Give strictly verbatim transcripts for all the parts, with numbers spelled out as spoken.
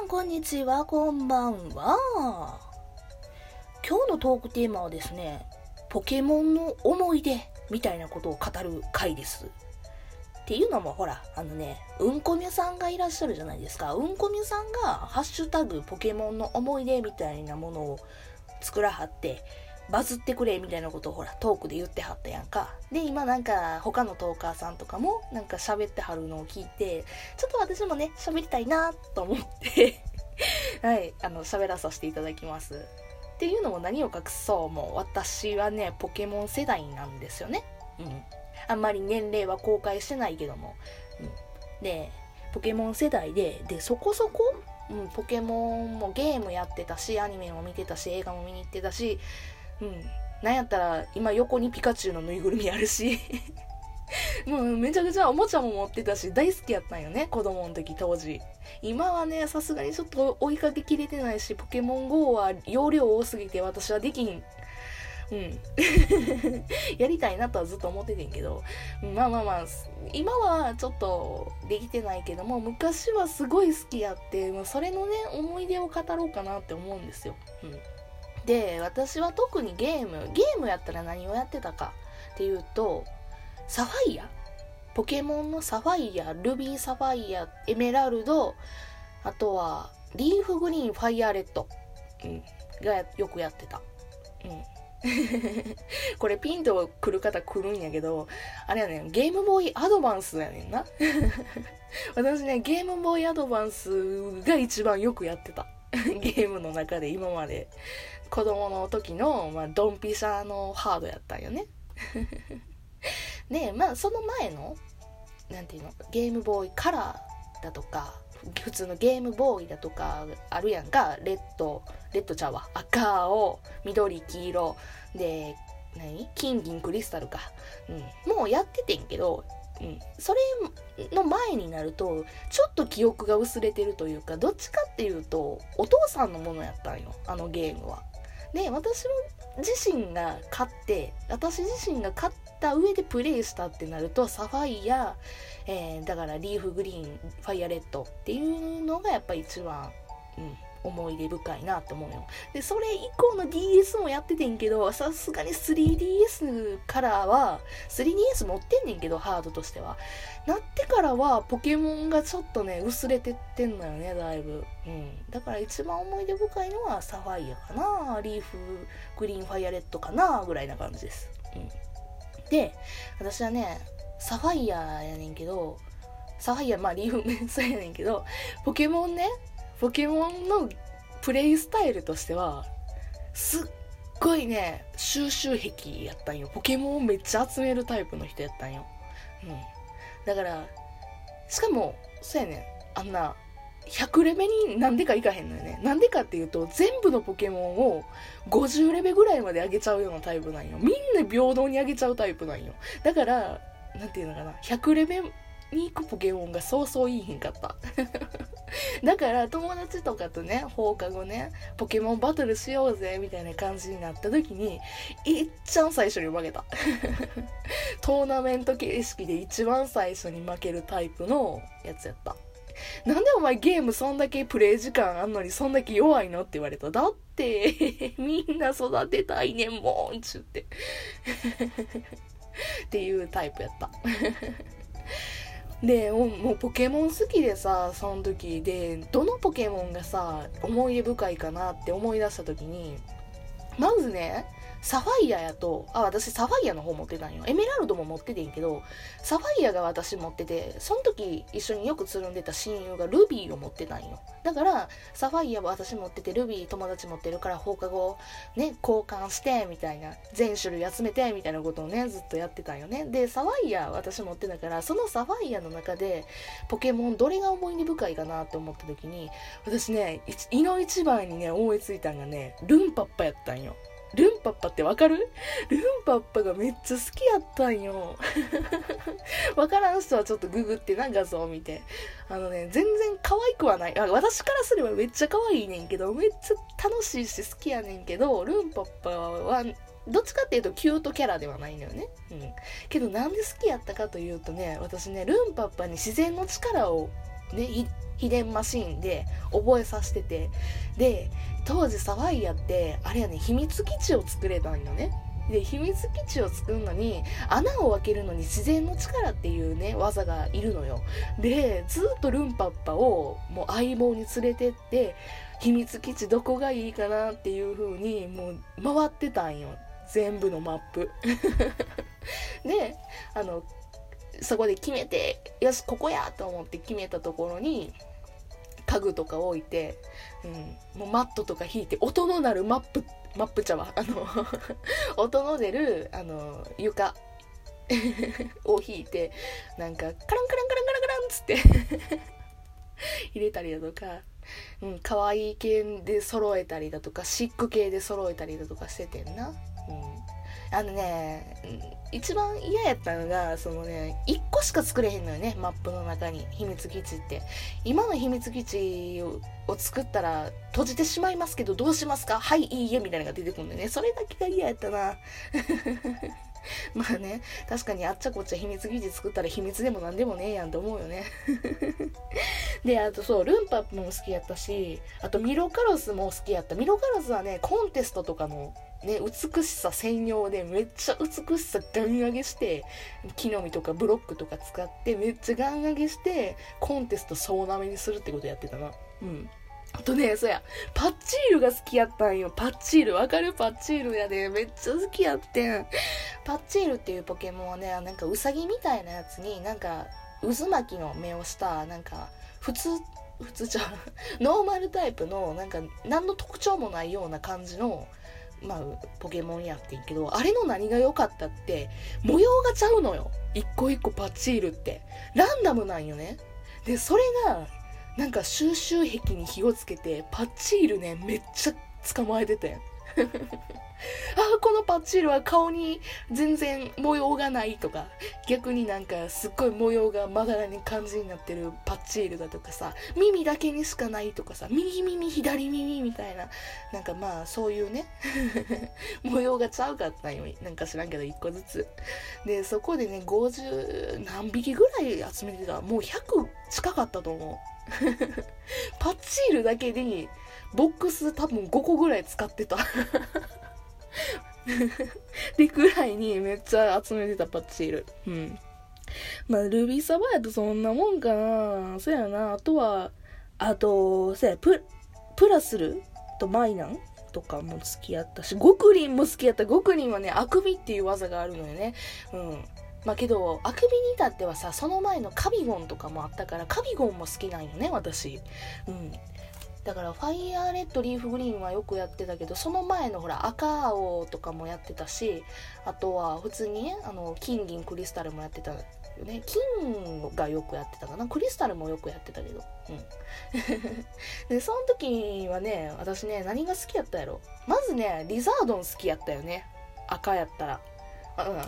さんこんにちは、こんばんは。今日のトークテーマはですね、ポケモンの思い出みたいなことを語る回です。っていうのもほら、あのね、うんこみゅさんがいらっしゃるじゃないですか。うんこみゅさんがハッシュタグポケモンの思い出みたいなものを作らはって、バズってくれみたいなことをほらトークで言ってはったやんか。で、今なんか他のトーカーさんとかもなんか喋ってはるのを聞いて、ちょっと私もね喋りたいなと思ってはい、あの喋らさせていただきます。っていうのも何を隠そう、もう私はねポケモン世代なんですよね。うん、あんまり年齢は公開してないけども、うん、でポケモン世代で、でそこそこ、うん、ポケモンもゲームやってたし、アニメも見てたし、映画も見に行ってたし、うん、なんやったら今横にピカチュウのぬいぐるみあるしもうめちゃくちゃおもちゃも持ってたし大好きやったんよね、子供の時当時。今はねさすがにちょっと追いかけきれてないし、ポケモン ゴー は容量多すぎて私はできん、うんやりたいなとはずっと思っててんけど、まあまあまあ今はちょっとできてないけども、昔はすごい好きやって、それのね思い出を語ろうかなって思うんですよ。うん、で私は特にゲームゲームやったら何をやってたかっていうと、サファイア、ポケモンのサファイア、ルビーサファイア、エメラルド、あとはリーフグリーン、ファイアレッド、うん、がよくやってた、うん、これピンとくる方くるんやけど、あれやねん、ゲームボーイアドバンスやねんな私ねゲームボーイアドバンスが一番よくやってたゲームの中で。今まで子供の時の、まあ、ドンピシャのハードやったんよねで、まあその前のなんていうの、ゲームボーイカラーだとか普通のゲームボーイだとかあるやんか。レッドレッドちゃうわ、赤、青、緑、黄色で、何、金銀クリスタルか、うん、もうやっててんけど、うん、それの前になるとちょっと記憶が薄れてるというか、どっちかっていうとお父さんのものやったんよ、あのゲームは。で、私自身が買って私自身が買った上でプレイしたってなると、サファイア、えー、だからリーフグリーン、ファイアレッドっていうのがやっぱり一番、うん、思い出深いなって思うよ。で、それ以降の ディーエス もやっててんけど、さすがに スリーディーエス からは スリーディーエス 持ってんねんけど、ハードとしてはなってからはポケモンがちょっとね薄れてってんのよね、だいぶ、うん、だから一番思い出深いのはサファイアかな、リーフグリーン、ファイアレッドかなぐらいな感じです、うん、で、私はねサファイアやねんけど、サファイア、まあリーフメンサやねんけど、ポケモンね、ポケモンのプレイスタイルとしてはすっごいね収集癖やったんよ。ポケモンをめっちゃ集めるタイプの人やったんよ、うん、だからしかもそうやねん、あんなひゃくレベになんでかいかへんのよね。なんでかっていうと、全部のポケモンをごじゅうレベぐらいまで上げちゃうようなタイプなんよ。みんな平等に上げちゃうタイプなんよ。だからなんていうのかな、ひゃくレベに行くポケモンがそうそういいへんかっただから友達とかとね放課後ねポケモンバトルしようぜみたいな感じになった時に、いっちゃん最初に負けたトーナメント形式で一番最初に負けるタイプのやつやった。なんでお前ゲームそんだけプレイ時間あんのにそんだけ弱いのって言われた。だってみんな育てたいねんもんっちゅってっていうタイプやったで、もうポケモン好きでさ、その時でどのポケモンがさ思い出深いかなって思い出した時に、まずねサファイアやと、あ、私サファイアの方持ってたんよ。エメラルドも持っててんけど、サファイアが私持ってて、その時一緒によくつるんでた親友がルビーを持ってたんよ。だからサファイアは私持ってて、ルビー友達持ってるから放課後ね交換してみたいな、全種類集めてみたいなことをねずっとやってたんよね。でサファイア私持ってたから、そのサファイアの中でポケモンどれが思い出深いかなって思った時に、私ねいの一番にね思いついたんがね、ルンパッパやったんよ。ルンパッパってわかる？ルンパッパがめっちゃ好きやったんよわからん人はちょっとググってな、画像を見て。あのね全然可愛くはない、私からすればめっちゃ可愛いねんけど、めっちゃ楽しいし好きやねんけど、ルンパッパはどっちかっていうとキュートキャラではないのよね、うん、けどなんで好きやったかというとね、私ねルンパッパに自然の力をで秘伝マシーンで覚えさせてて、で当時サファイアってあれやね、秘密基地を作れたんだね。で秘密基地を作るのに、穴を開けるのに自然の力っていうね技がいるのよ。でずっとルンパッパをもう相棒に連れてって秘密基地どこがいいかなっていう風にもう回ってたんよ、全部のマップであのそこで決めて、よしここやと思って決めたところに家具とか置いて、うん、もうマットとか引いて、音の鳴るマップマップ茶はあの音の出るあの床を引いて、なんかカランカランカランカランカランっつって入れたりだとか、うん、可愛い系で揃えたりだとかシック系で揃えたりだとかしててんな、うん、あのね一番嫌やったのがそのねいっこしか作れへんのよね、マップの中に秘密基地って。今の秘密基地を作ったら閉じてしまいますけどどうしますか、はいいいえみたいなのが出てくるんでね、それだけが嫌やったなまあね、確かにあっちゃこっちゃ秘密基地作ったら秘密でもなんでもねえやんと思うよねであとそうルンパも好きやったし、あとミロカロスも好きやった。ミロカロスはねコンテストとかの、ね、美しさ専用でめっちゃ美しさガン上げして、木の実とかブロックとか使ってめっちゃガン上げしてコンテスト総なめにするってことやってたな。うん、あとね、そうや、パッチールが好きやったんよ。パッチールわかる？パッチールやで、めっちゃ好きやってん。パッチールっていうポケモンはね、なんかウサギみたいなやつになんか渦巻きの目をした、なんか普通普通じゃんノーマルタイプのなんか何の特徴もないような感じのまあポケモンやってんけど、あれの何が良かったって模様がちゃうのよ。一個一個パッチールってランダムなんよね。でそれがなんか収集壁に火をつけてパッチールねめっちゃ捕まえててああこのパッチールは顔に全然模様がないとか、逆になんかすっごい模様がまだらに感じになってるパッチールだとかさ、耳だけにしかないとかさ、右耳左耳みたいな、なんかまあそういうね模様がちゃうかったんよ、なんか知らんけどいっこずつで、そこでねごじゅう何匹ぐらい集めてた、もうひゃく近かったと思うパッチールだけにボックス多分ごこぐらい使ってたでくらいにめっちゃ集めてたパッチール。うん、まあルビーサバやとそんなもんかな。そうやな、あとはあとそうや プ, プラスルとマイナンとかも好きやったし、ゴクリンも好きやった。ゴクリンはねあくびっていう技があるのよね。うん、まあけどあくびに至ってはさ、その前のカビゴンとかもあったからカビゴンも好きなんよね私。うん、だからファイヤーレッドリーフグリーンはよくやってたけど、その前のほら赤青とかもやってたし、あとは普通にねあの金銀クリスタルもやってたよね。金がよくやってたかな、クリスタルもよくやってたけど、うんでその時はね私ね何が好きやったやろ、まずねリザードン好きやったよね、赤やったら。あ、うん、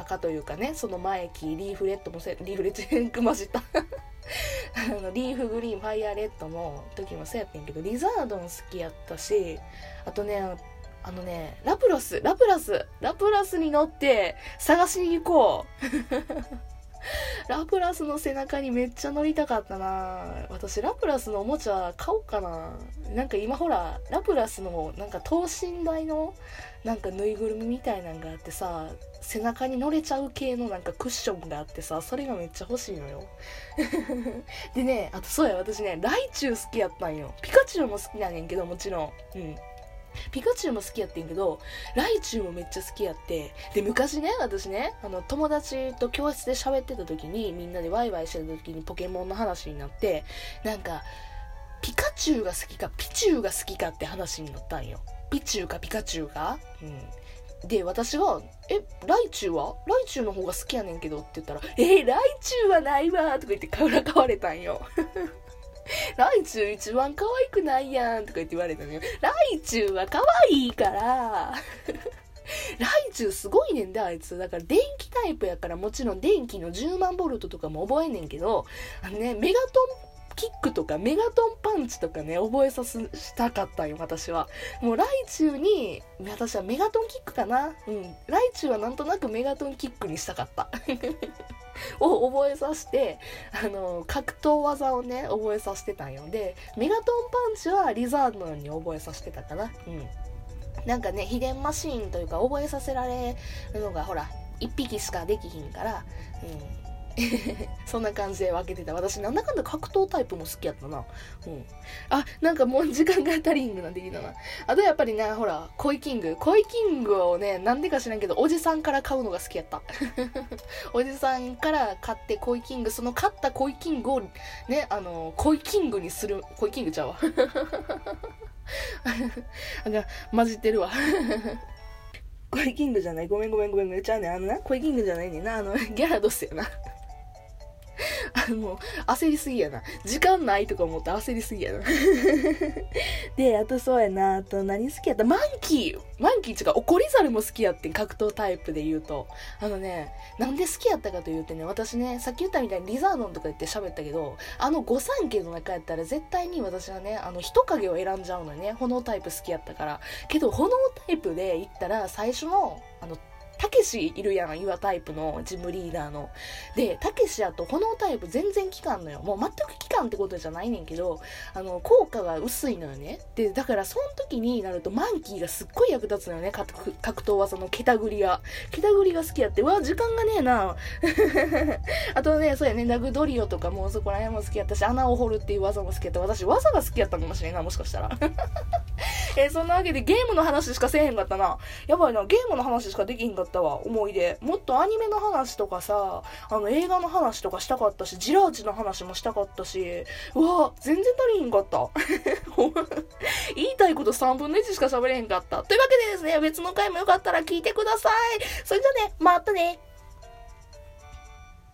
赤というかね、その前期リーフレッドもせリーフレッドくましたあのリーフグリーンファイヤーレッドの時もそうやってんけど、リザードン好きやったし、あとねあのねラプラスラプラスラプラスに乗って探しに行こうラプラスの背中にめっちゃ乗りたかったな。私ラプラスのおもちゃ買おうかな。なんか今ほらラプラスのなんか等身大のなんかぬいぐるみみたいなんがあってさ、背中に乗れちゃう系のなんかクッションがあってさ、それがめっちゃ欲しいのよでね、あとそうや私ねライチュウ好きやったんよ。ピカチュウも好きなんやんけどもちろん、うん、ピカチュウも好きやってんけどライチュウもめっちゃ好きやって、で昔ね私ねあの友達と教室で喋ってた時にみんなでワイワイしてた時にポケモンの話になって、なんかピカチュウが好きかピチュウが好きかって話になったんよ。ピチュウかピカチュウか、うん、で私がえライチュウはライチュウの方が好きやねんけどって言ったら、えー、ライチュウはないわとか言ってからかわれたんよライチュウ一番可愛くないやんとか言って言われたのよ。ライチュウは可愛いからライチュウすごいねんだあいつ。だから電気タイプやからもちろん電気のじゅうまんボルトとかも覚えんねんけど、あのねメガトンキックとかメガトンパンチとかね、覚えさせしたかったんよ、私は。もう来中に、私はメガトンキックかな、うん、来中はなんとなくメガトンキックにしたかったを覚えさせて、あの格闘技をね覚えさせてたんよ。でメガトンパンチはリザードンに覚えさせてたかな、うん、なんかね秘伝マシーンというか覚えさせられるのがほらいっぴきしかできひんから、うんそんな感じで分けてた。私なんだかんだ格闘タイプも好きやったな、うん、あ、なんかもう時間が足りんぐなんできたな。あとやっぱりねほらコイキングコイキングをねなんでか知らんけどおじさんから買うのが好きやったおじさんから買ってコイキング、その買ったコイキングをねあのコイキングにする、コイキングちゃうわあ、混じってるわコイキングじゃない、ごめんごめんごめんごめん、ちゃうね、あのなコイキングじゃないねんな、あのギャラドスやなあの焦りすぎやな、時間ないとか思って焦りすぎやなであとそうやな、あと何好きやった、マンキーマンキー違う、怒り猿も好きやってん、格闘タイプで言うと。あのねなんで好きやったかというとね、私ねさっき言ったみたいにリザードンとか言って喋ったけど、あの御三家の中やったら絶対に私はねあの人影を選んじゃうのね、炎タイプ好きやったから。けど炎タイプで言ったら最初のあのたけしいるやん、岩タイプのジムリーダーの。で、たけしやと炎タイプ全然効かんのよ。もう全く効かんってことじゃないねんけど、あの、効果が薄いのよね。で、だからその時になるとマンキーがすっごい役立つのよね、格闘技のケタグリが。ケタグリが好きやって、わ、時間がねえなあとね、そうやね、ナグドリオとかもそこら辺も好きやったし、穴を掘るっていう技も好きやった。私、技が好きやったかもしれんな、もしかしたら。えー、そんなわけでゲームの話しかせえへんかったな。やばいな、ゲームの話しかできへんかったわ、思い出。もっとアニメの話とかさ、あの映画の話とかしたかったし、ジラーチの話もしたかったし、うわ全然足りへんかった言いたいことさんぶんのいちしか喋れへんかった。というわけでですね、別の回もよかったら聞いてください。それじゃね、またね。